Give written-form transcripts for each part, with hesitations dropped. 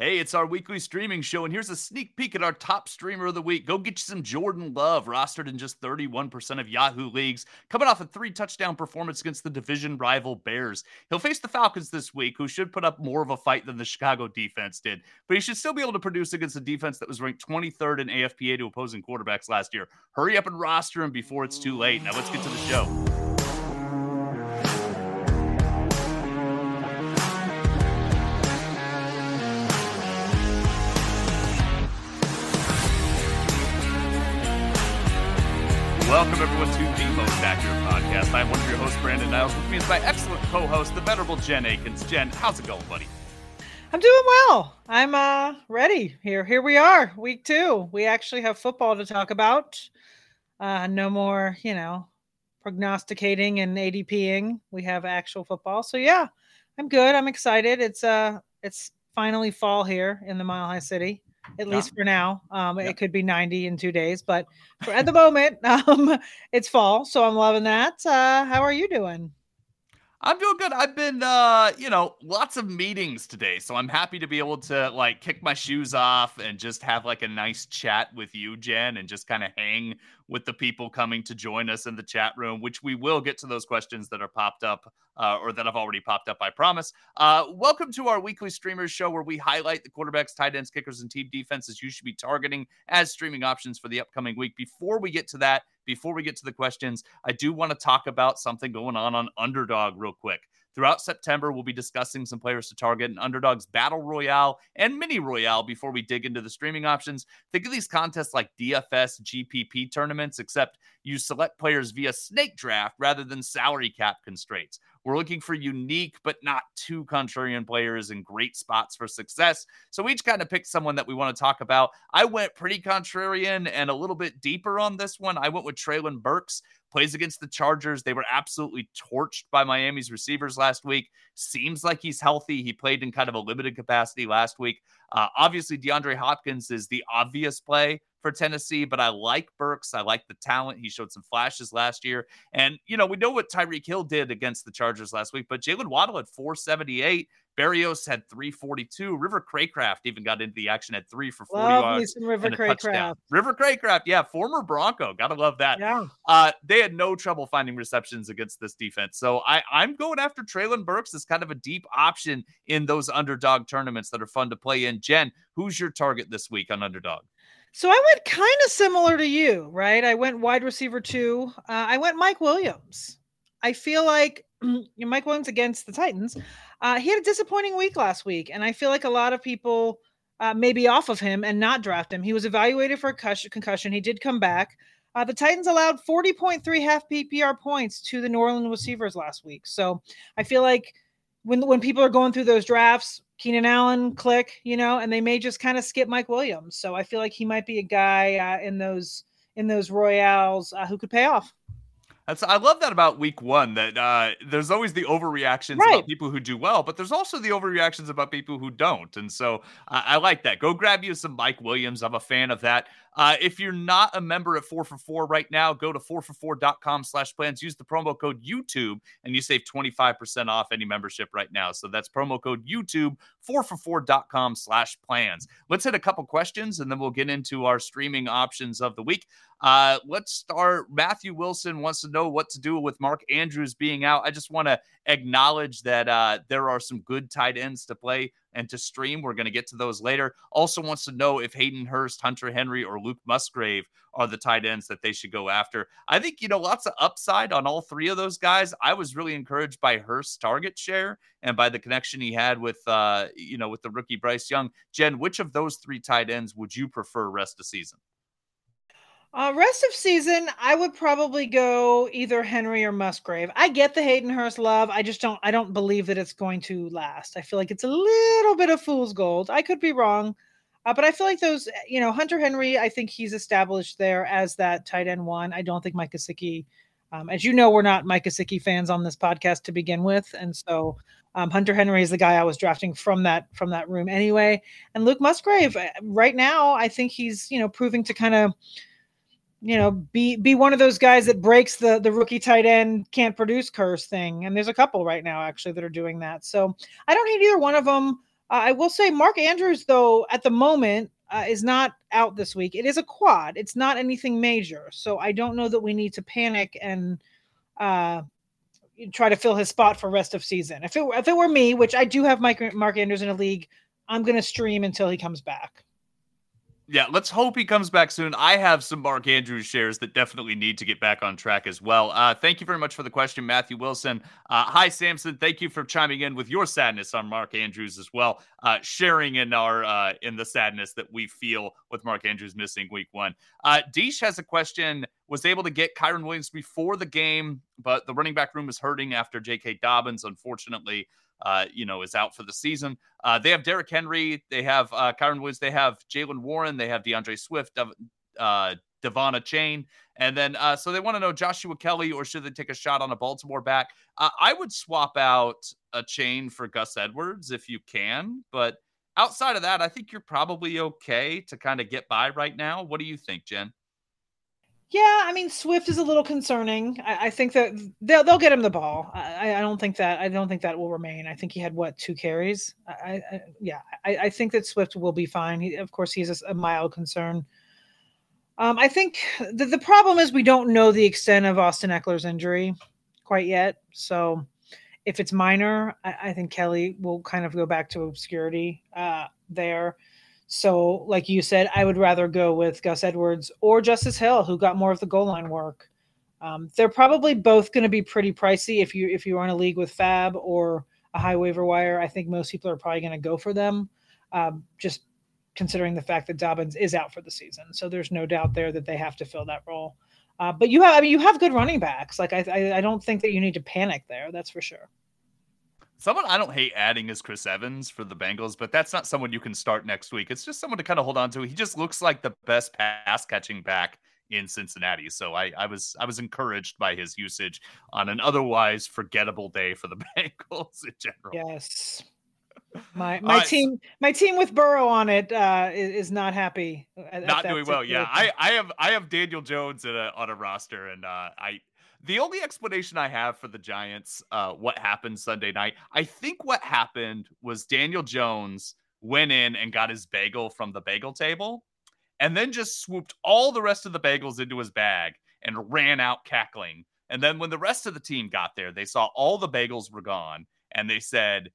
Hey, it's our weekly streaming show, and here's a sneak peek at our top streamer of the week. Go get you some Jordan Love, rostered in just 31% of Yahoo leagues, coming off a 3-touchdown performance against the division rival Bears. He'll face the Falcons this week, who should put up more of a fight than the Chicago defense did, but he should still be able to produce against a defense that was ranked 23rd in AFPA to opposing quarterbacks last year. Hurry up and roster him before it's too late. Now let's get to the show. Welcome, everyone, to the Most Accurate Podcast. I'm one of your hosts, Brandon Niles. With me is my excellent co-host, the venerable Jen Akins. Jen, how's it going, buddy? I'm doing well. I'm ready here. Here we are, week 2. We actually have football to talk about. No more, prognosticating and ADPing. We have actual football. So, yeah, I'm good. I'm excited. It's finally fall here in the Mile High City. At least for now. It could be 90 in 2 days, but for at the moment, it's fall. So I'm loving that. How are you doing? I'm doing good. I've been, lots of meetings today. So I'm happy to be able to kick my shoes off and just have a nice chat with you, Jen, and just kind of hang with the people coming to join us in the chat room, which we will get to those questions that are popped up or that have already popped up, I promise. Welcome to our weekly streamers show where we highlight the quarterbacks, tight ends, kickers, and team defenses you should be targeting as streaming options for the upcoming week. Before we get to the questions, I do want to talk about something going on Underdog real quick. Throughout September, we'll be discussing some players to target in Underdog's Battle Royale and Mini Royale before we dig into the streaming options. Think of these contests like DFS, GPP tournaments, except you select players via snake draft rather than salary cap constraints. We're looking for unique but not too contrarian players in great spots for success. So we each kind of picked someone that we want to talk about. I went pretty contrarian and a little bit deeper on this one. I went with Treylon Burks. Plays against the Chargers. They were absolutely torched by Miami's receivers last week. Seems like he's healthy. He played in kind of a limited capacity last week. Obviously, DeAndre Hopkins is the obvious play for Tennessee, but I like Burks. I like the talent. He showed some flashes last year. And, we know what Tyreek Hill did against the Chargers last week, but Jalen Waddle had 478. Berrios had 342. River Cracraft even got into the action at 3 for 40 yards and a touchdown. River Cracraft, yeah, former Bronco. Gotta love that. Yeah. They had no trouble finding receptions against this defense. So I'm going after Treylon Burks as kind of a deep option in those Underdog tournaments that are fun to play in. Jen, who's your target this week on Underdog? So I went kind of similar to you, right? I went wide receiver 2. I went Mike Williams. I feel like Mike Williams against the Titans. He had a disappointing week last week, and I feel like a lot of people may be off of him and not draft him. He was evaluated for a concussion. He did come back. The Titans allowed 40.3 half PPR points to the New Orleans receivers last week. So I feel like when people are going through those drafts, Keenan Allen, click, and they may just kind of skip Mike Williams. So I feel like he might be a guy in those Royales who could pay off. I love that about week 1, that there's always the overreactions about people who do well, but there's also the overreactions about people who don't. And so I like that. Go grab you some Mike Williams. I'm a fan of that. If you're not a member at 4for4 right now, go to 4for4.com/plans. Use the promo code YouTube, and you save 25% off any membership right now. So that's promo code YouTube, 4for4.com/plans. Let's hit a couple questions, and then we'll get into our streaming options of the week. Let's start. Matthew Wilson wants to know what to do with Mark Andrews being out. I just want to acknowledge that there are some good tight ends to play and to stream. We're going to get to those later. Also wants to know if Hayden Hurst, Hunter Henry, or Luke Musgrave are the tight ends that they should go after. I think, lots of upside on all three of those guys. I was really encouraged by Hurst's target share and by the connection he had with the rookie Bryce Young. Jen, which of those 3 tight ends would you prefer rest of season? Rest of season, I would probably go either Henry or Musgrave. I get the Hayden Hurst love. I just don't believe that it's going to last. I feel like it's a little bit of fool's gold. I could be wrong, but I feel like those, Hunter Henry, I think he's established there as that tight end 1. I don't think Mike Gesicki, as you know, we're not Mike Gesicki fans on this podcast to begin with. And so Hunter Henry is the guy I was drafting from that room anyway. And Luke Musgrave right now, I think he's, proving to kind of, be one of those guys that breaks the rookie tight end can't produce curse thing. And there's a couple right now actually that are doing that. So I don't need either one of them. I will say Mark Andrews, though, at the moment is not out this week. It is a quad. It's not anything major. So I don't know that we need to panic and try to fill his spot for rest of season. If it were me, which I do have Mark Andrews in a league, I'm going to stream until he comes back. Yeah, let's hope he comes back soon. I have some Mark Andrews shares that definitely need to get back on track as well. Thank you very much for the question, Matthew Wilson. Hi, Samson. Thank you for chiming in with your sadness on Mark Andrews as well, sharing in our in the sadness that we feel with Mark Andrews missing week one. Deesh has a question. Was able to get Kyron Williams before the game, but the running back room is hurting after J.K. Dobbins, unfortunately, is out for the season. They have Derrick Henry. They have Kyron Williams. They have Jalen Warren. They have DeAndre Swift, Devonta Chain. And then, so they want to know Joshua Kelly, or should they take a shot on a Baltimore back? I would swap out a Chain for Gus Edwards if you can. But outside of that, I think you're probably okay to kind of get by right now. What do you think, Jen? Yeah, I mean, Swift is a little concerning. I think that they'll get him the ball. I don't think that will remain. I think he had 2 carries. I think that Swift will be fine. He, of course, he's a mild concern. I think the problem is we don't know the extent of Austin Eckler's injury quite yet. So if it's minor, I think Kelly will kind of go back to obscurity there. So, like you said, I would rather go with Gus Edwards or Justice Hill, who got more of the goal line work. They're probably both going to be pretty pricey if you are in a league with Fab or a high waiver wire. I think most people are probably going to go for them, just considering the fact that Dobbins is out for the season. So there's no doubt there that they have to fill that role. But you have good running backs. Like I don't think that you need to panic there. That's for sure. Someone I don't hate adding is Chris Evans for the Bengals, but that's not someone you can start next week. It's just someone to kind of hold on to. He just looks like the best pass catching back in Cincinnati. So I was encouraged by his usage on an otherwise forgettable day for the Bengals in general. Yes. My team with Burrow on it is not happy. Not doing well. Yeah. I have Daniel Jones on a roster, and the only explanation I have for the Giants, what happened Sunday night, I think what happened was Daniel Jones went in and got his bagel from the bagel table and then just swooped all the rest of the bagels into his bag and ran out cackling. And then when the rest of the team got there, they saw all the bagels were gone and they said,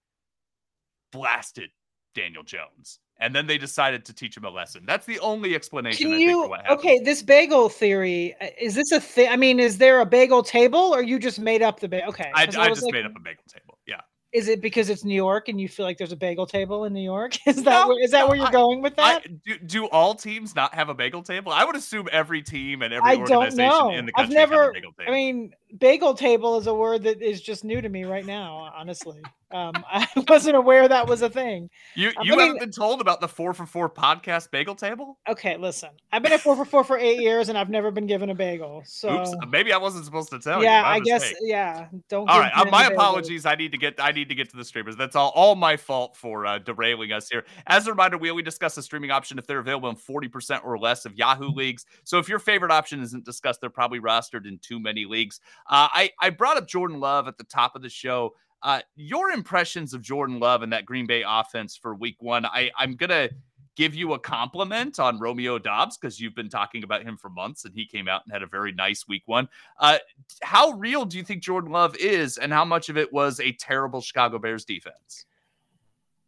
"Blasted Daniel Jones." And then they decided to teach him a lesson. That's the only explanation I think for what happened. Okay, this bagel theory, is this a thing? I mean, is there a bagel table, or you just made up the bagel? Okay. I just made up a bagel table, yeah. Is it because it's New York and you feel like there's a bagel table in New York? Is that where you're going with that? Do all teams not have a bagel table? I would assume every team and every organization in the country has a bagel table. I mean, bagel table is a word that is just new to me right now, honestly. I wasn't aware that was a thing. You haven't been told about the 4 for 4 podcast bagel table? Okay, listen. I've been at 4 for 4 for 8 years and I've never been given a bagel. So oops, maybe I wasn't supposed to tell you. Yeah, I guess. Yeah. Don't. All right. My apologies. I need to get to the streamers. That's all my fault for derailing us here. As a reminder, we only discuss the streaming option if they're available in 40% or less of Yahoo leagues. So if your favorite option isn't discussed, they're probably rostered in too many leagues. I brought up Jordan Love at the top of the show. Your impressions of Jordan Love and that Green Bay offense for week one. I'm going to give you a compliment on Romeo Doubs because you've been talking about him for months and he came out and had a very nice week one. How real do you think Jordan Love is, and how much of it was a terrible Chicago Bears defense?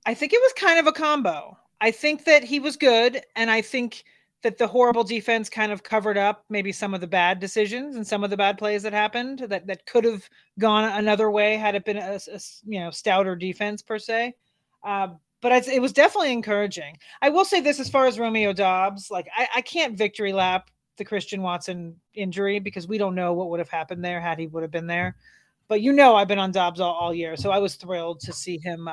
I think it was kind of a combo. I think that he was good, and I think that the horrible defense kind of covered up maybe some of the bad decisions and some of the bad plays that happened that could have gone another way had it been a stouter defense per se. But it was definitely encouraging. I will say this as far as Romeo Doubs, like I can't victory lap the Christian Watson injury because we don't know what would have happened there had he would have been there. But I've been on Doubs all year, so I was thrilled to see him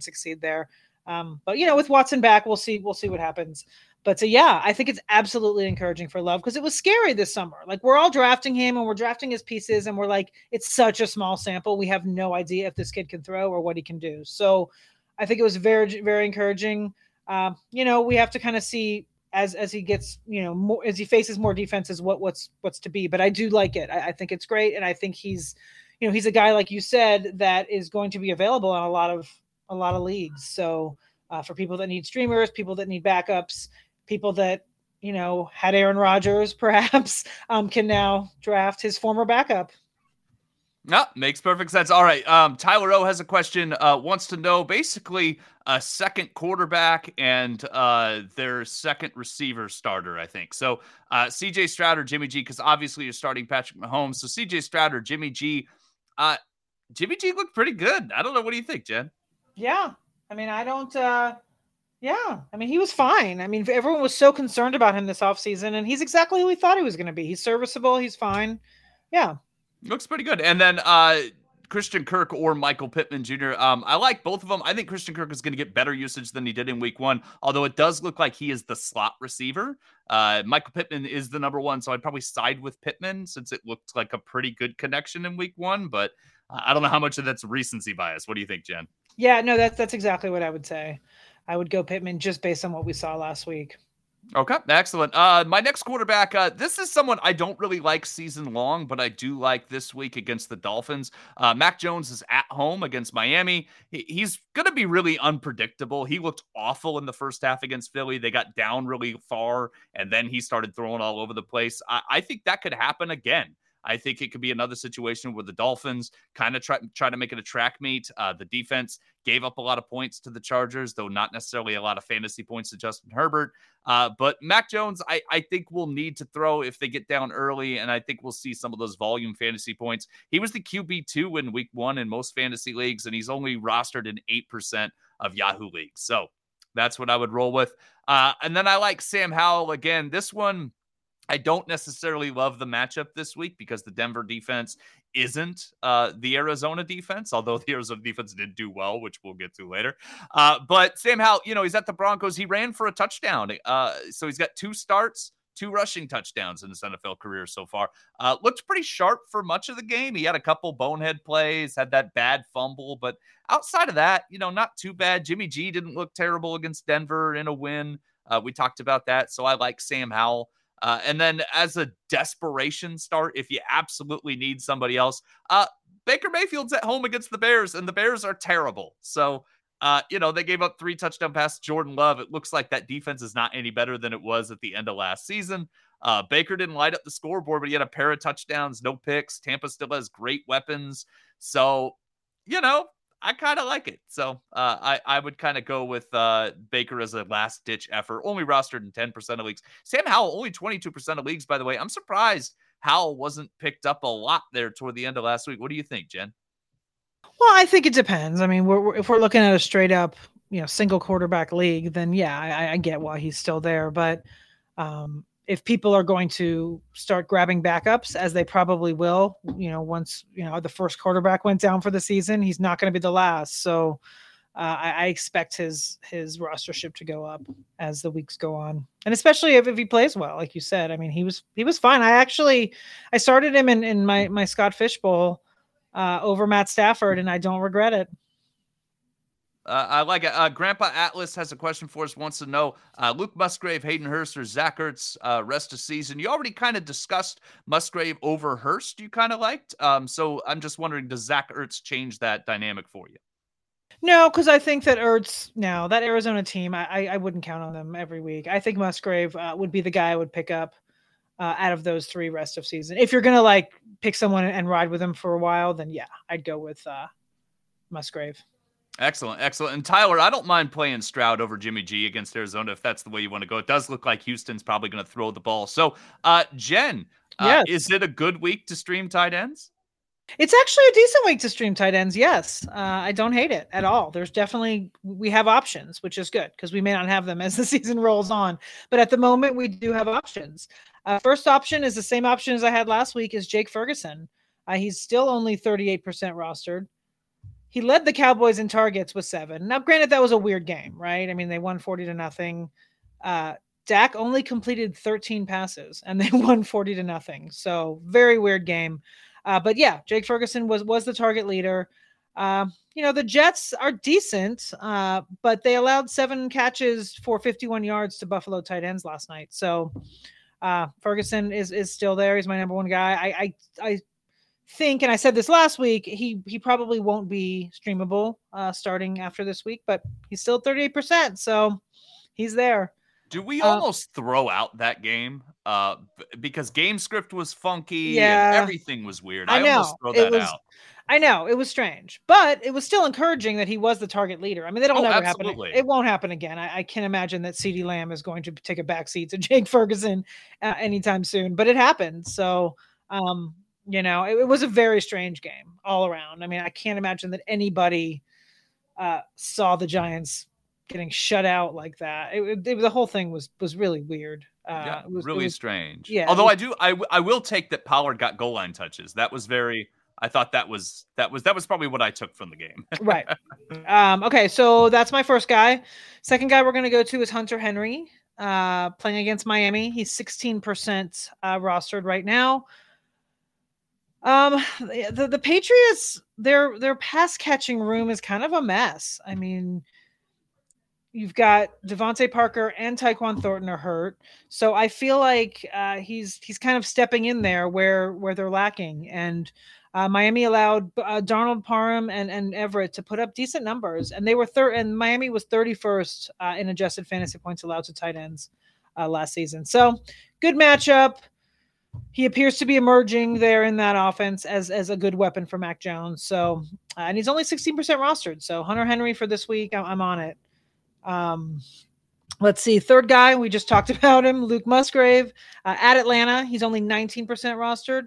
succeed there. But with Watson back, we'll see what happens. But so, yeah, I think it's absolutely encouraging for Love because it was scary this summer. Like, we're all drafting him and we're drafting his pieces and we're like, it's such a small sample. We have no idea if this kid can throw or what he can do. So I think it was very, very encouraging. We have to kind of see as he gets, more, as he faces more defenses, what's to be. But I do like it. I think it's great. And I think he's a guy, like you said, that is going to be available on a lot of a lot of leagues. So for people that need streamers, people that need backups, people that, you know, had Aaron Rodgers perhaps can now draft his former backup. No, makes perfect sense. All right. Tyler O has a question, wants to know basically a second quarterback and their second receiver starter, I think. So CJ Stroud or Jimmy G, because obviously you're starting Patrick Mahomes. So CJ Stroud or Jimmy G. Jimmy G looked pretty good. I don't know. What do you think, Jen? Yeah. I mean, I don't. Yeah. I mean, he was fine. I mean, everyone was so concerned about him this offseason, and he's exactly who we thought he was going to be. He's serviceable. He's fine. Yeah. Looks pretty good. And then Christian Kirk or Michael Pittman Jr. I like both of them. I think Christian Kirk is going to get better usage than he did in week one, although it does look like he is the slot receiver. Michael Pittman is the number one, so I'd probably side with Pittman since it looked like a pretty good connection in week one. But I don't know how much of that's recency bias. What do you think, Jen? Yeah, no, that's exactly what I would say. I would go Pittman just based on what we saw last week. Okay, excellent. My next quarterback, this is someone I don't really like season long, but I do like this week against the Dolphins. Mac Jones is at home against Miami. He's going to be really unpredictable. He looked awful in the first half against Philly. They got down really far, and then he started throwing all over the place. I think that could happen again. I think it could be another situation where the Dolphins kind of try to make it a track meet. The defense gave up a lot of points to the Chargers, though not necessarily a lot of fantasy points to Justin Herbert. But Mac Jones, I think will need to throw if they get down early, and I think we'll see some of those volume fantasy points. He was the QB2 in week one in most fantasy leagues, and he's only rostered in 8% of Yahoo leagues. So that's what I would roll with. And then I like Sam Howell again. This one, I don't necessarily love the matchup this week because the Denver defense isn't the Arizona defense, although the Arizona defense did do well, which we'll get to later. But Sam Howell, you know, he's at the Broncos. He ran for a touchdown. So he's got 2 starts, 2 rushing touchdowns in his NFL career so far. Looked pretty sharp for much of the game. He had a couple bonehead plays, had that bad fumble. But outside of that, you know, not too bad. Jimmy G didn't look terrible against Denver in a win. We talked about that. So I like Sam Howell. And then as a desperation start, if you absolutely need somebody else, Baker Mayfield's at home against the Bears, and the Bears are terrible. So, you know, they gave up 3 touchdown passes to Jordan Love. It looks like that defense is not any better than it was at the end of last season. Baker didn't light up the scoreboard, but he had a pair of touchdowns, no picks. Tampa still has great weapons. So, you know, I kind of like it. So I would kind of go with Baker as a last-ditch effort. Only rostered in 10% of leagues. Sam Howell, only 22% of leagues, by the way. I'm surprised Howell wasn't picked up a lot there toward the end of last week. What do you think, Jen? Well, I think it depends. I mean, if we're looking at a straight-up, you know, single-quarterback league, then, yeah, I get why he's still there. But if people are going to start grabbing backups, as they probably will, you know, once, you know, the first quarterback went down for the season, he's not going to be the last. So I expect his rostership to go up as the weeks go on. And especially if he plays well, like you said. I mean, he was fine. I started him in my Scott Fishbowl over Matt Stafford, and I don't regret it. I like it. Grandpa Atlas has a question for us, wants to know, Luke Musgrave, Hayden Hurst, or Zach Ertz, rest of season. You already kind of discussed Musgrave over Hurst, you kind of liked. So I'm just wondering, does Zach Ertz change that dynamic for you? No, because I think that Ertz, now that Arizona team, I wouldn't count on them every week. I think Musgrave would be the guy I would pick up out of those 3 rest of season. If you're going to like pick someone and ride with them for a while, then yeah, I'd go with Musgrave. Excellent, excellent. And Tyler, I don't mind playing Stroud over Jimmy G against Arizona if that's the way you want to go. It does look like Houston's probably going to throw the ball. So, Jen, yes. Is it a good week to stream tight ends? It's actually a decent week to stream tight ends, yes. I don't hate it at all. There's definitely, we have options, which is good because we may not have them as the season rolls on. But at the moment, we do have options. First option is the same option as I had last week is Jake Ferguson. He's still only 38% rostered. He led the Cowboys in targets with 7. Now, granted, that was a weird game, right? I mean, they won 40-0. Dak only completed 13 passes, and they won 40-0. So very weird game. But yeah, Jake Ferguson was the target leader. You know, the Jets are decent, but they allowed 7 catches for 51 yards to Buffalo tight ends last night. So Ferguson is still there. He's my number 1 guy. I think, and I said this last week, he probably won't be streamable starting after this week, but he's still 38%, so he's there. Do we almost throw out that game? Because game script was funky and everything was weird. I almost throw that out. I know. It was strange, but it was still encouraging that he was the target leader. I mean, that'll never happen. It won't happen again. I can't imagine that CeeDee Lamb is going to take a backseat to Jake Ferguson anytime soon, but it happened. So, it was a very strange game all around. I mean, I can't imagine that anybody saw the Giants getting shut out like that. The whole thing was really weird. It was strange. Yeah. Although I will take that Pollard got goal line touches. That was very, I thought that was probably what I took from the game. Right. Okay. So that's my first guy. Second guy we're going to go to is Hunter Henry, playing against Miami. He's 16% rostered right now. The Patriots, their pass catching room is kind of a mess. I mean, you've got Devontae Parker and Tyquan Thornton are hurt. So I feel like he's kind of stepping in there where they're lacking. And Miami allowed Darnold, Parham and Everett to put up decent numbers. And they were and Miami was 31st in adjusted fantasy points allowed to tight ends last season. So good matchup. He appears to be emerging there in that offense as a good weapon for Mac Jones. So, and he's only 16% rostered. So Hunter Henry for this week, I'm on it. Let's see. Third guy, we just talked about him, Luke Musgrave at Atlanta. He's only 19% rostered.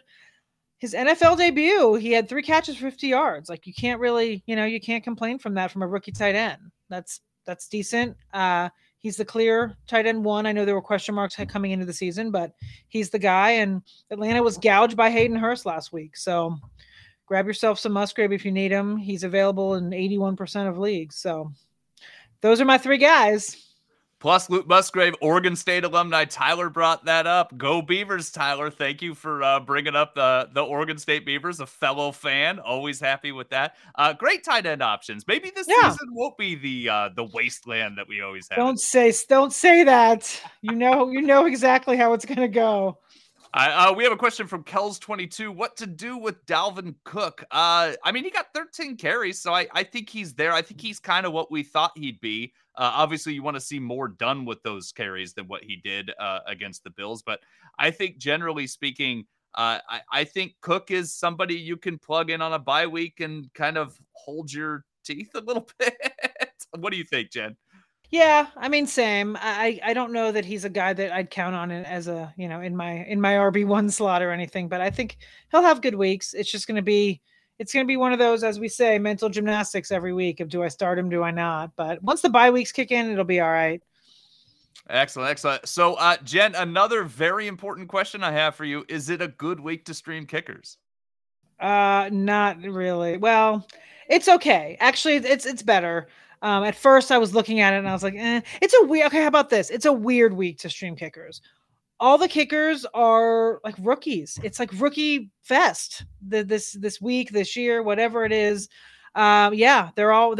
His NFL debut, he had 3 catches for 50 yards. Like you can't really, you can't complain from that from a rookie tight end. That's decent. He's the clear tight end one. I know there were question marks coming into the season, but he's the guy. And Atlanta was gouged by Hayden Hurst last week. So grab yourself some Musgrave if you need him. He's available in 81% of leagues. So those are my three guys. Plus Luke Musgrave, Oregon State alumni. Tyler brought that up. Go Beavers, Tyler. Thank you for bringing up the Oregon State Beavers, a fellow fan. Always happy with that. Great tight end options. Maybe this season won't be the wasteland that we always have. Don't say that. You know exactly how it's going to go. We have a question from Kells22. What to do with Dalvin Cook? He got 13 carries, so I think he's there. I think he's kind of what we thought he'd be. Obviously, you want to see more done with those carries than what he did against the Bills. But I think generally speaking, I think Cook is somebody you can plug in on a bye week and kind of hold your teeth a little bit. What do you think, Jen? Yeah, same. I don't know that he's a guy that I'd count on as a, in my RB1 slot or anything, but I think he'll have good weeks. It's just going to be, one of those, as we say, mental gymnastics every week of do I start him, do I not? But once the bye weeks kick in, it'll be all right. Excellent. So, Jen, another very important question I have for you. Is it a good week to stream kickers? Not really. Well, it's okay. Actually, it's better. At first I was looking at it and I was like, how about this? It's a weird week to stream kickers. All the kickers are like rookies. It's like rookie fest this week, this year, whatever it is. They're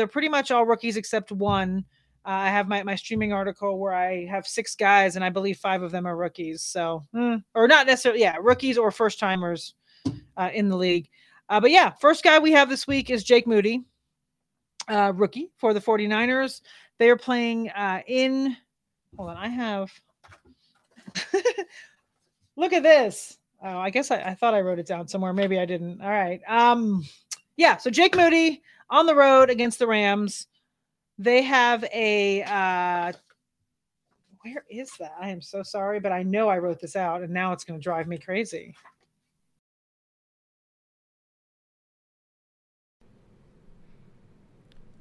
pretty much all rookies except one. I have my streaming article where I have 6 guys and I believe 5 of them are rookies. So, or not necessarily, rookies or first timers in the league. First guy we have this week is Jake Moody. Rookie for the 49ers. They are playing look at this. Oh, I guess I thought I wrote it down somewhere. Maybe I didn't. All right. So Jake Moody on the road against the Rams. They have a, where is that? I am so sorry, but I know I wrote this out and now it's going to drive me crazy.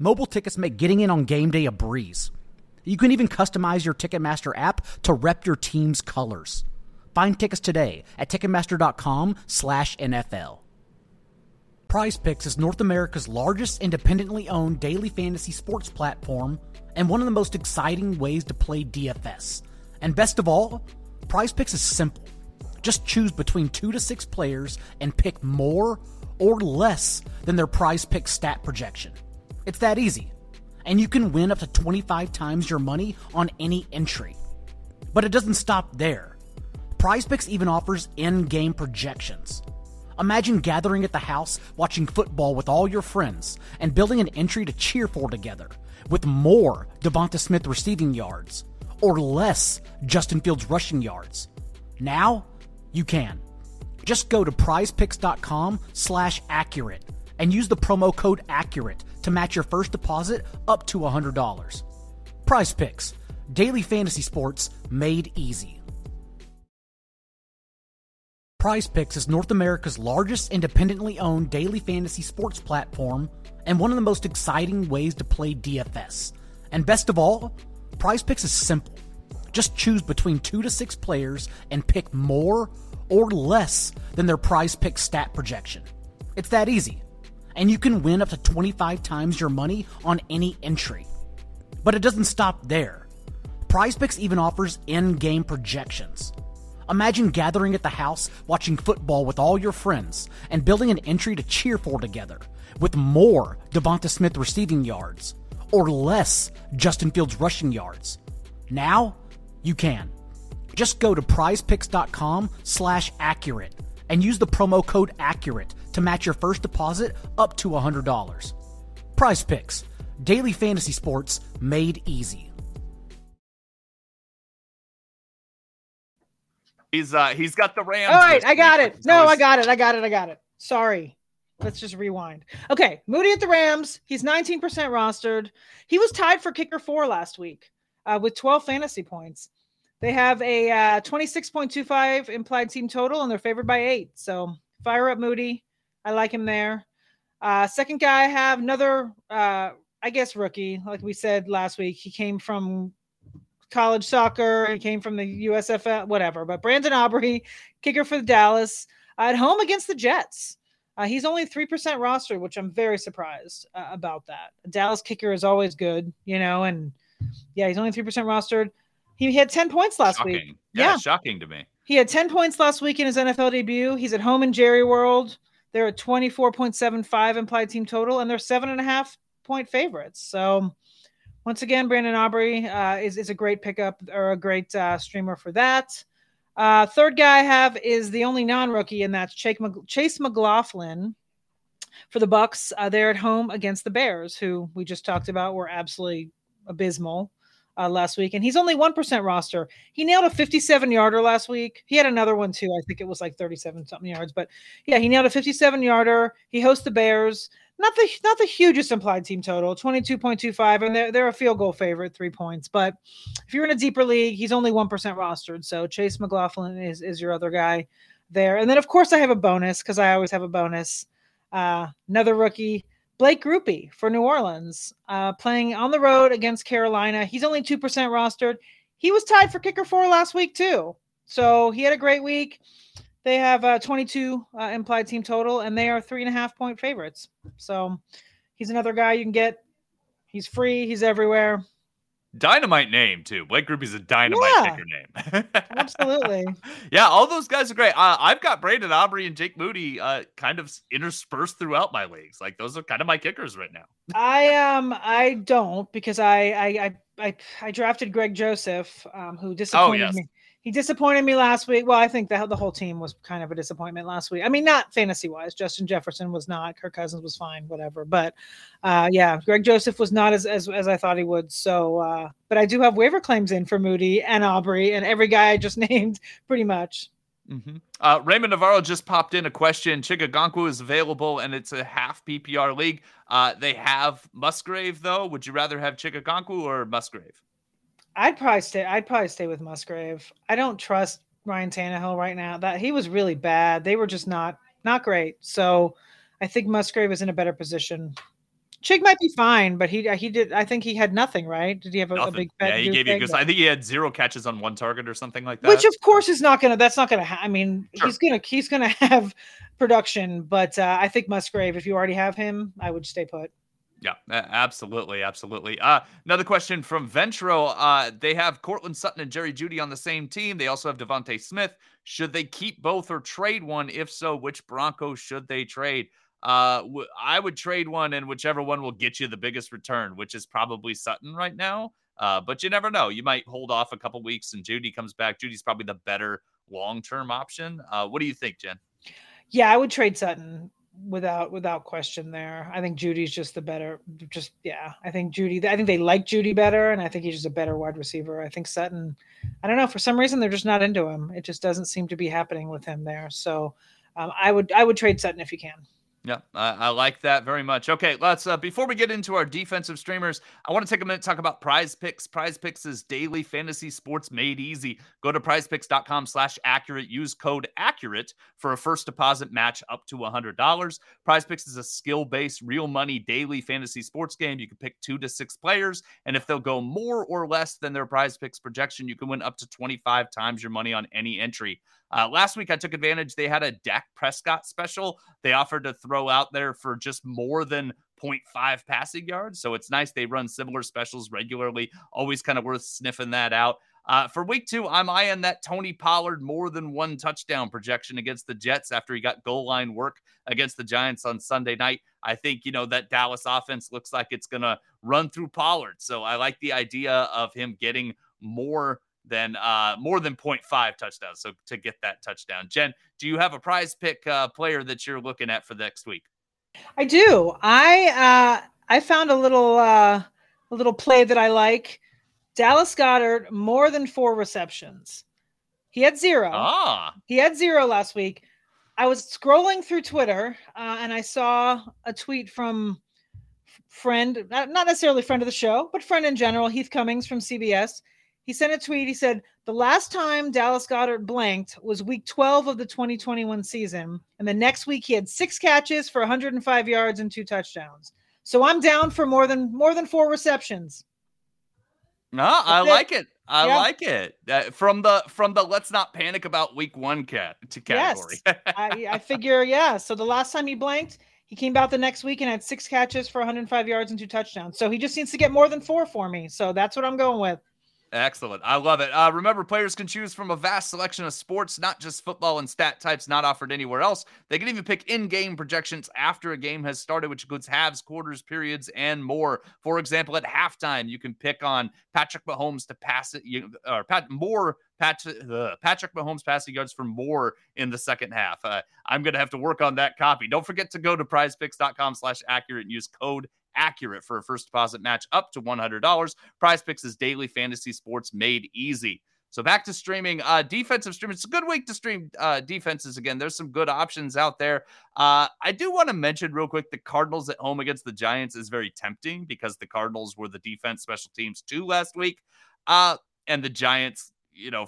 mobile tickets make getting in on game day a breeze. You can even customize your Ticketmaster app to rep your team's colors. Find tickets today at Ticketmaster.com/NFL. Prize Picks is North America's largest independently owned daily fantasy sports platform and one of the most exciting ways to play DFS. And best of all, Prize Picks is simple. Just choose between 2 to 6 players and pick more or less than their Prize Picks stat projection. It's that easy. And you can win up to 25 times your money on any entry. But it doesn't stop there. Prize Picks even offers in-game projections. Imagine gathering at the house, watching football with all your friends, and building an entry to cheer for together, with more Devonta Smith receiving yards, or less Justin Fields rushing yards. Now, you can. Just go to prizepicks.com/accurate and use the promo code ACCURATE to match your first deposit up to $100. Prize Picks, daily fantasy sports made easy. Prize Picks is North America's largest independently owned daily fantasy sports platform and one of the most exciting ways to play DFS. And best of all, Prize Picks is simple. Just choose between 2 to 6 players and pick more or less than their Prize Picks stat projection. It's that easy. And you can win up to 25 times your money on any entry. But it doesn't stop there. Prize Picks even offers in-game projections. Imagine gathering at the house, watching football with all your friends, and building an entry to cheer for together, with more Devonta Smith receiving yards, or less Justin Fields rushing yards. Now, you can. Just go to prizepicks.com/accurate and use the promo code ACCURATE to match your first deposit up to $100. Prize Picks, daily fantasy sports made easy. He's got the Rams. All right, I got it. No, I got it. Sorry. Let's just rewind. Okay, Moody at the Rams. He's 19% rostered. He was tied for kicker 4 last week with 12 fantasy points. They have a 26.25 implied team total, and they're favored by 8. So fire up Moody. I like him there. Second guy I have, another, I guess, rookie. Like we said last week, he came from college soccer. He came from the USFL, whatever. But Brandon Aubrey, kicker for Dallas, at home against the Jets. He's only 3% rostered, which I'm very surprised about that. A Dallas kicker is always good, you know, and yeah, he's only 3% rostered. He had 10 points last week. Yeah, shocking to me. He had 10 points last week in his NFL debut. He's at home in Jerry World. They're at 24.75 implied team total, and they're 7.5-point favorites. So once again, Brandon Aubrey is a great pickup or a great streamer for that. Third guy I have is the only non-rookie, and that's Chase McLaughlin for the Bucks. They're at home against the Bears, who we just talked about were absolutely abysmal last week. And he's only 1% roster. He nailed a 57-yarder last week. He had another one, too. I think it was like 37-something yards. But, yeah, he nailed a 57-yarder. He hosts the Bears. Not the hugest implied team total, 22.25, and they're a field goal favorite, 3 points. But if you're in a deeper league, he's only 1% rostered. So Chase McLaughlin is your other guy there. And then, of course, I have a bonus because I always have a bonus. Another rookie, Blake Grupe for New Orleans, playing on the road against Carolina. He's only 2% rostered. He was tied for kicker 4 last week too. So he had a great week. They have 22 implied team total, and they are 3.5-point favorites. So he's another guy you can get. He's free. He's everywhere. Dynamite name, too. Blake Grupe is a dynamite kicker name. Absolutely. Yeah, all those guys are great. I've got Brandon Aubrey and Jake Moody kind of interspersed throughout my leagues. Like, those are kind of my kickers right now. I don't, because I drafted Greg Joseph, who disappointed me. He disappointed me last week. Well, I think the whole team was kind of a disappointment last week. I mean, not fantasy-wise. Justin Jefferson was not. Kirk Cousins was fine, whatever. But, yeah, Greg Joseph was not as I thought he would. So, but I do have waiver claims in for Moody and Aubrey and every guy I just named pretty much. Mm-hmm. Raymond Navarro just popped in a question. Chigagonku is available, and it's a half PPR league. They have Musgrave, though. Would you rather have Chigagonku or Musgrave? I'd probably stay with Musgrave. I don't trust Ryan Tannehill right now. That he was really bad. They were just not great. So I think Musgrave is in a better position Chig might be fine, but he did. I think he had nothing, right? Did he have a big? Yeah, he gave you because I think he had 0 catches on 1 target or something like that. Which of course is not gonna. That's not gonna. I mean, sure. he's gonna have production, but I think Musgrave. If you already have him, I would stay put. Yeah, absolutely. Another question from Ventro. They have Cortland Sutton and Jerry Jeudy on the same team. They also have Devontae Smith. Should they keep both or trade one? If so, which Broncos should they trade? I would trade one, and whichever one will get you the biggest return, which is probably Sutton right now. But you never know. You might hold off a couple weeks and Jeudy comes back. Judy's probably the better long-term option. What do you think, Jen? Yeah, I would trade Sutton. Without question there. I think Judy's just the better, I think they like Jeudy better. And I think he's just a better wide receiver. I think Sutton, I don't know, for some reason, they're just not into him. It just doesn't seem to be happening with him there. So I would trade Sutton if you can. Yeah, I like that very much. Okay, let's before we get into our defensive streamers, I want to take a minute to talk about Prize Picks. Prize Picks is daily fantasy sports made easy. Go to prizepicks.com/accurate. Use code accurate for a first deposit match up to $100. Prize Picks is a skill-based, real money daily fantasy sports game. You can pick 2 to 6 players, and if they'll go more or less than their Prize Picks projection, you can win up to 25 times your money on any entry. Last week, I took advantage. They had a Dak Prescott special. They offered to throw out there for just more than 0.5 passing yards. So it's nice. They run similar specials regularly. Always kind of worth sniffing that out. For week 2, I'm eyeing that Tony Pollard more than 1 touchdown projection against the Jets after he got goal line work against the Giants on Sunday night. I think, that Dallas offense looks like it's going to run through Pollard. So I like the idea of him getting more than 0.5 touchdowns. So to get that touchdown, Jen, do you have a Prize Pick player that you're looking at for next week? I do. I found a little play that I like. Dallas Goedert more than 4 receptions. He had 0. He had 0 last week. I was scrolling through Twitter and I saw a tweet from friend, not necessarily friend of the show, but friend in general, Heath Cummings from CBS. He sent a tweet. He said, the last time Dallas Goedert blanked was week 12 of the 2021 season. And the next week he had 6 catches for 105 yards and 2 touchdowns. So I'm down for more than 4 receptions. No, I like it. Like it from the let's not panic about week 1 category. Yes. I figure. Yeah. So the last time he blanked, he came out the next week and had 6 catches for 105 yards and 2 touchdowns. So he just needs to get more than 4 for me. So that's what I'm going with. Excellent. I love it. Remember, players can choose from a vast selection of sports, not just football and stat types not offered anywhere else. They can even pick in-game projections after a game has started, which includes halves, quarters, periods, and more. For example, at halftime, you can pick on Patrick Mahomes to pass it, Patrick Mahomes passing yards for more in the second half. I'm going to have to work on that copy. Don't forget to go to prizepicks.com/accurate and use code accurate for a first deposit match up to $100. Prize Picks is daily fantasy sports made easy. So back to streaming, defensive streaming. It's a good week to stream defenses again. There's some good options out there. I do want to mention real quick, the Cardinals at home against the Giants is very tempting because the Cardinals were the defense special teams too last week. And the Giants,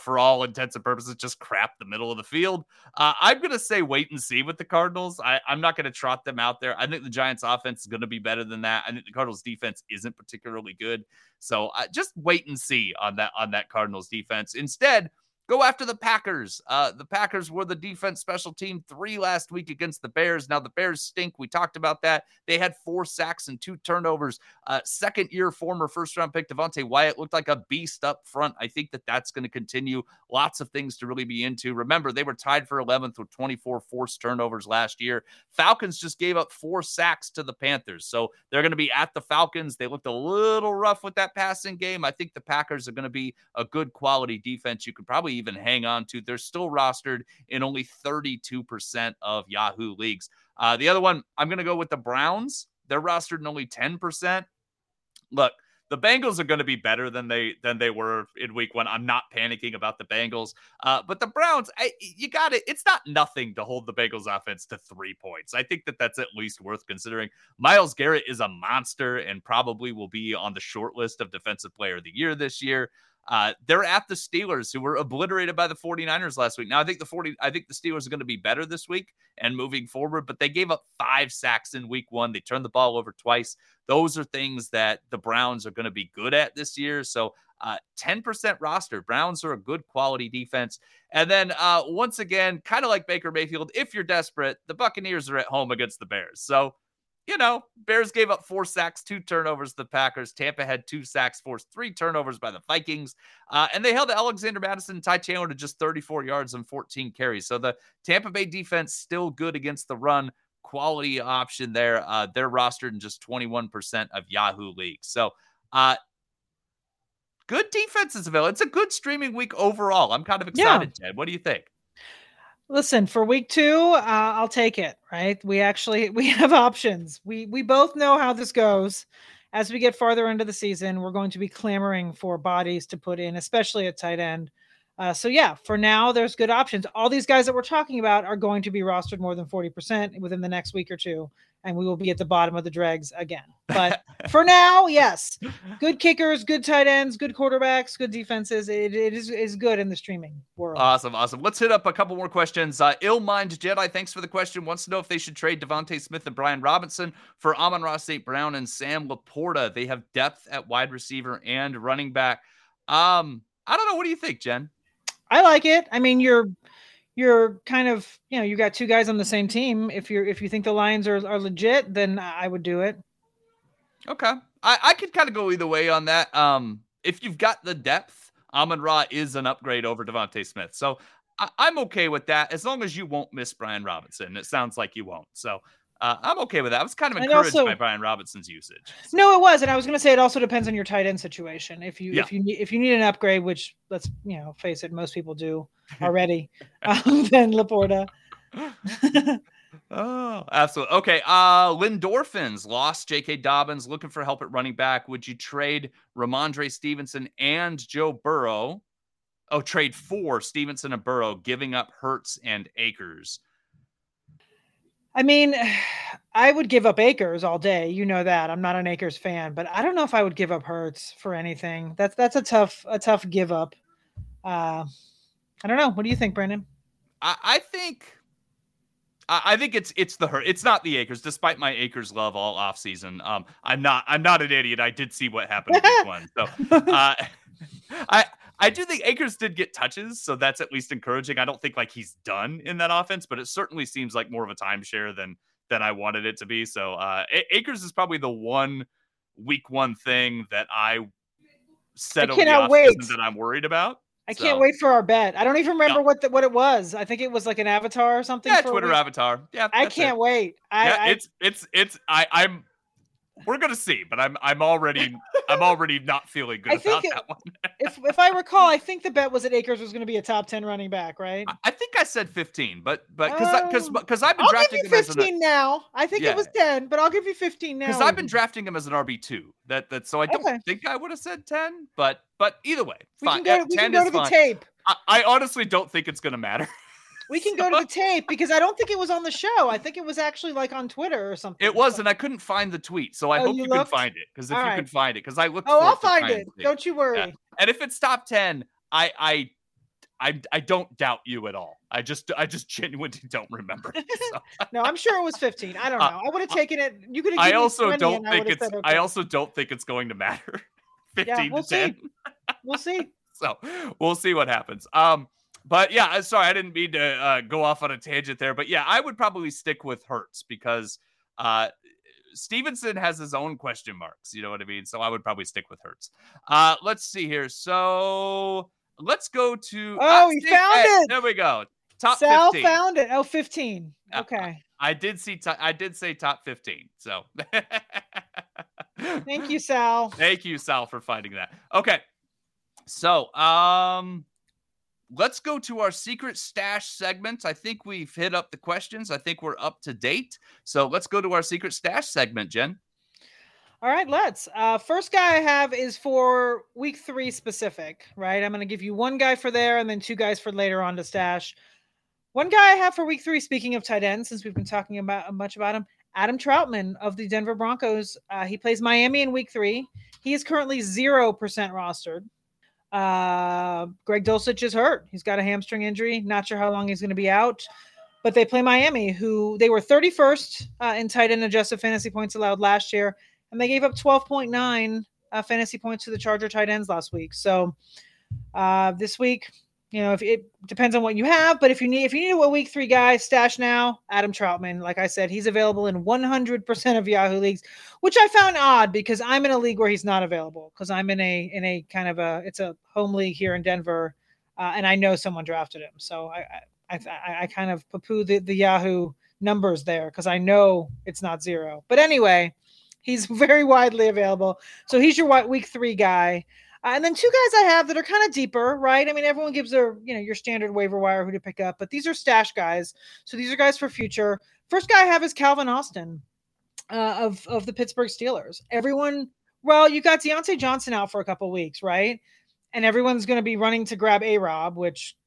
for all intents and purposes, just crap the middle of the field. I'm going to say wait and see with the Cardinals. I'm not going to trot them out there. I think the Giants offense is going to be better than that. I think the Cardinals defense isn't particularly good. So just wait and see on that Cardinals defense. Instead, go after the Packers. The Packers were the defense special team 3 last week against the Bears. Now the Bears stink. We talked about that. They had 4 sacks and 2 turnovers. Second-year former first-round pick Devontae Wyatt looked like a beast up front. I think that's going to continue. Lots of things to really be into. Remember, they were tied for 11th with 24 forced turnovers last year. Falcons just gave up 4 sacks to the Panthers. So they're going to be at the Falcons. They looked a little rough with that passing game. I think the Packers are going to be a good quality defense. You could probably even hang on to. They're still rostered in only 32% of Yahoo leagues. The other one, I'm going to go with the Browns. They're rostered in only 10%. Look, the Bengals are going to be better than they were in week 1. I'm not panicking about the Bengals, but the Browns, you got it. It's not nothing to hold the Bengals offense to 3 points. I think that's at least worth considering. Myles Garrett is a monster and probably will be on the short list of defensive player of the year this year. They're at the Steelers, who were obliterated by the 49ers last week. Now, I think the Steelers are going to be better this week and moving forward, but they gave up 5 sacks in week one. They turned the ball over twice. Those are things that the Browns are going to be good at this year. So 10% roster. Browns are a good quality defense. And then once again, kind of like Baker Mayfield, if you're desperate, the Buccaneers are at home against the Bears. So, you know, Bears gave up 4 sacks, 2 turnovers to the Packers. Tampa had 2 sacks, forced 3 turnovers by the Vikings. And they held Alexander Madison and Ty Chandler to just 34 yards and 14 carries. So the Tampa Bay defense still good against the run. Quality option there. They're rostered in just 21% of Yahoo leagues. So good defenses available. It's a good streaming week overall. I'm kind of excited, Jed. What do you think? Listen, for week 2, I'll take it, right? We have options. We both know how this goes. As we get farther into the season, we're going to be clamoring for bodies to put in, especially at tight end. So for now, there's good options. All these guys that we're talking about are going to be rostered more than 40% within the next week or two, and we will be at the bottom of the dregs again. But for now, yes, good kickers, good tight ends, good quarterbacks, good defenses. It is good in the streaming world. Awesome. Let's hit up a couple more questions. Illmind Jedi, thanks for the question. Wants to know if they should trade Devontae Smith and Brian Robinson for Amon-Ra St. Brown and Sam Laporta. They have depth at wide receiver and running back. I don't know. What do you think, Jen? I like it. I mean, you're kind of, you know, you got 2 guys on the same team. If you think the Lions are legit, then I would do it. Okay. I could kind of go either way on that. If you've got the depth, Amon-Ra is an upgrade over Devontae Smith. So I'm okay with that. As long as you won't miss Brian Robinson. It sounds like you won't. So I'm okay with that. I was kind of encouraged by Brian Robinson's usage. So. No, it was. And I was going to say, it also depends on your tight end situation. If you need an upgrade, which let's, you know, face it, most people do already, then Laporta. Oh, absolutely. Okay. Lynn Dorfins lost J.K. Dobbins, looking for help at running back. Would you trade Ramondre Stevenson and Joe Burrow? Oh, trade for Stevenson and Burrow, giving up Hurts and Akers. I mean, I would give up Akers all day. You know that. I'm not an Akers fan, but I don't know if I would give up Hurts for anything. That's a tough give up. I don't know. What do you think, Brandon? I think it's the Hurts. It's not the Akers, despite my Akers love all offseason. I'm not an idiot. I did see what happened in week one. So I do think Akers did get touches, so that's at least encouraging. I don't think like he's done in that offense, but it certainly seems like more of a timeshare than I wanted it to be. So Akers is probably the one week one thing that I said over the offseason that I'm worried about. I can't wait for our bet. I don't even remember what it was. I think it was like an avatar or something. Yeah, Twitter avatar. Yeah, I can't wait. We're gonna see, but I'm already not feeling good about that one. if I recall, I think the bet was that Akers was going to be a top 10 running back, right? I think I said 15, but because I've been drafting him 15 as an, now. I think it was 10, but I'll give you 15 now. Because I've been drafting him as an RB2. That so I don't think I would have said 10, but either way, fine. We can go to the tape. I honestly don't think it's going to matter. We can go to the tape because I don't think it was on the show. I think it was actually like on Twitter or something. It was, and I couldn't find the tweet. So I hope you can find it. Because if you can find it, because I looked. Oh, I'll find it. Don't you worry. Yeah. And if it's top 10, I don't doubt you at all. I just genuinely don't remember. So. No, I'm sure it was 15. I don't know. I would have taken it. You could have given me 20 don't think it's. Okay. I also don't think it's going to matter. 15 to 10. We'll see. So we'll see what happens. But yeah, sorry, I didn't mean to go off on a tangent there. But yeah, I would probably stick with Hurts because Stevenson has his own question marks. You know what I mean? So I would probably stick with Hurts. Let's see here. So let's go to. Oh, he found it. There we go. Top Sal 15. Found it. Oh, 15. Okay. I did say top 15. So. Thank you, Sal. Thank you, Sal, for finding that. Okay. So. Let's go to our secret stash segment. I think we've hit up the questions. I think we're up to date. So let's go to our secret stash segment, Jen. All right, let's. First guy I have is for week 3 specific, right? I'm going to give you one guy for there and then 2 guys for later on to stash. One guy I have for week 3, speaking of tight ends, since we've been talking about much about him, Adam Troutman of the Denver Broncos. He plays Miami in week 3. He is currently 0% rostered. Greg Dulcich is hurt. He's got a hamstring injury. Not sure how long he's going to be out. But they play Miami, who they were 31st in tight end adjusted fantasy points allowed last year. And they gave up 12.9 fantasy points to the Charger tight ends last week. So this week, you know, if it depends on what you have, but if you need a week three guy, stash now Adam Troutman. Like I said, he's available in 100% of Yahoo leagues, which I found odd because I'm in a league where he's not available because I'm in a kind of it's a home league here in Denver, and I know someone drafted him, so I kind of poo-poo the Yahoo numbers there because I know it's not zero. But anyway, he's very widely available, so he's your week three guy. And then two guys I have that are kind of deeper, right? I mean, everyone gives their, you know, your standard waiver wire who to pick up, but these are stash guys. So these are guys for future. First guy I have is Calvin Austin of the Pittsburgh Steelers. You got Deontay Johnson out for a couple weeks, right? And everyone's going to be running to grab A-Rob, which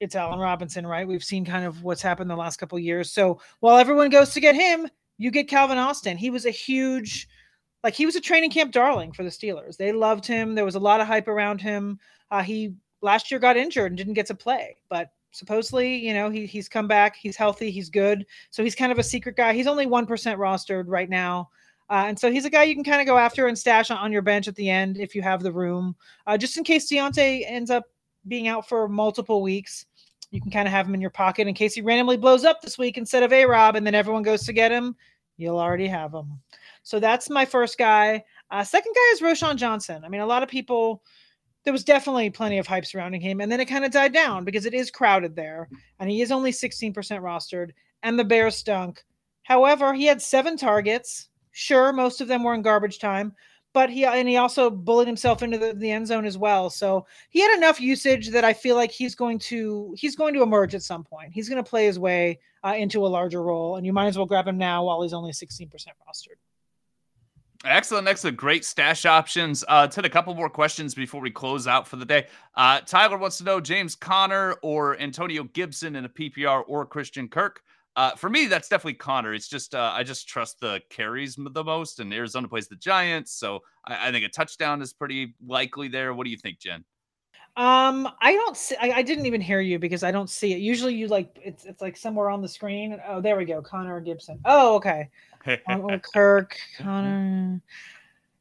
it's Allen Robinson, right? We've seen kind of what's happened the last couple of years. So while everyone goes to get him, you get Calvin Austin. He was a huge... Like, he was a training camp darling for the Steelers. They loved him. There was a lot of hype around him. He last year got injured and didn't get to play. But supposedly, you know, he's come back. He's healthy. He's good. So he's kind of a secret guy. He's only 1% rostered right now. And so he's a guy you can kind of go after and stash on your bench at the end if you have the room. Just in case Deontay ends up being out for multiple weeks, you can kind of have him in your pocket in case he randomly blows up this week instead of A-Rob and then everyone goes to get him. You'll already have him. So that's my first guy. Second guy is Roschon Johnson. I mean, a lot of people, there was definitely plenty of hype surrounding him. And then it kind of died down because it is crowded there. And he is only 16% rostered. And the Bears stunk. However, he had 7 targets. Sure, most of them were in garbage time. But he also bullied himself into the end zone as well. So he had enough usage that I feel like he's going to emerge at some point. He's going to play his way into a larger role. And you might as well grab him now while he's only 16% rostered. Excellent. Great stash options. Ted, a couple more questions before we close out for the day. Tyler wants to know James Conner or Antonio Gibson in a PPR or Christian Kirk. For me, that's definitely Conner. It's just I just trust the carries the most, and Arizona plays the Giants, so I think a touchdown is pretty likely there. What do you think, Jen? I didn't even hear you because I don't see it. Usually you like, it's like somewhere on the screen. Oh, there we go. Conner or Gibson. Oh, okay. Kirk, Conner.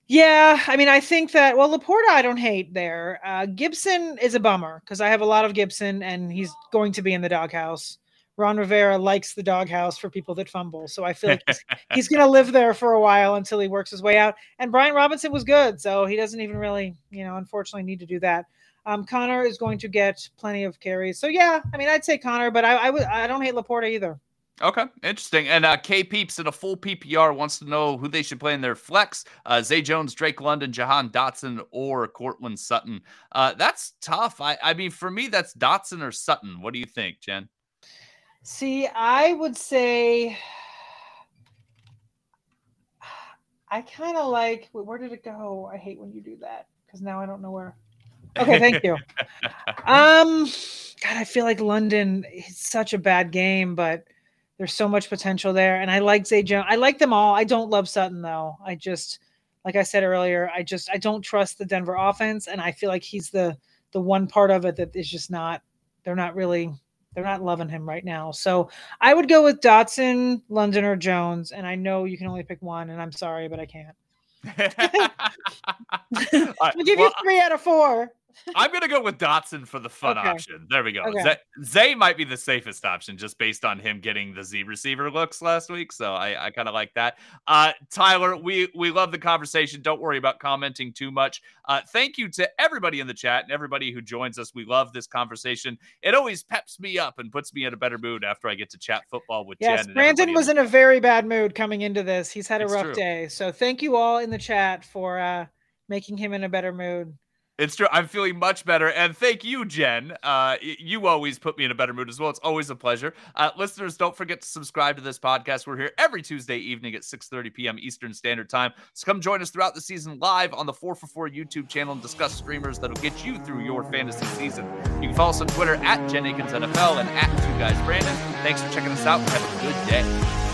Yeah. I mean, I think that, Laporta, I don't hate there. Gibson is a bummer because I have a lot of Gibson and he's going to be in the doghouse. Ron Rivera likes the doghouse for people that fumble. So I feel like he's going to live there for a while until he works his way out. And Brian Robinson was good. So he doesn't even really, unfortunately need to do that. Conner is going to get plenty of carries. So, yeah, I mean, I'd say Conner, but I don't hate Laporta either. Okay, interesting. And K Peeps in a full PPR wants to know who they should play in their flex. Zay Jones, Drake London, Jahan Dotson, or Cortland Sutton. That's tough. I mean, for me, that's Dotson or Sutton. What do you think, Jen? See, I would say I kind of like – where did it go? I hate when you do that because now I don't know where – okay, thank you. God, I feel like London is such a bad game, but there's so much potential there. And I like Zay Jones. I like them all. I don't love Sutton, though. I just, like I said earlier, I don't trust the Denver offense. And I feel like he's the one part of it that is just not, they're not loving him right now. So I would go with Dotson, London, or Jones. And I know you can only pick one, and I'm sorry, but I can't. I'll give you 3 out of 4. I'm going to go with Dotson for the fun option. There we go. Okay. Zay might be the safest option just based on him getting the Z receiver looks last week. So I kind of like that. Tyler, we love the conversation. Don't worry about commenting too much. Thank you to everybody in the chat and everybody who joins us. We love this conversation. It always peps me up and puts me in a better mood after I get to chat football with Jen. Yes, Brandon was in a very bad mood coming into this. He's had a rough day. So thank you all in the chat for making him in a better mood. It's true. I'm feeling much better. And thank you, Jen. You always put me in a better mood as well. It's always a pleasure. Listeners, don't forget to subscribe to this podcast. We're here every Tuesday evening at 6:30 p.m. Eastern Standard Time. So come join us throughout the season live on the 444 YouTube channel and discuss streamers that'll get you through your fantasy season. You can follow us on Twitter at Jen Akins NFL and at 2GuysBrandon. Thanks for checking us out. Have a good day.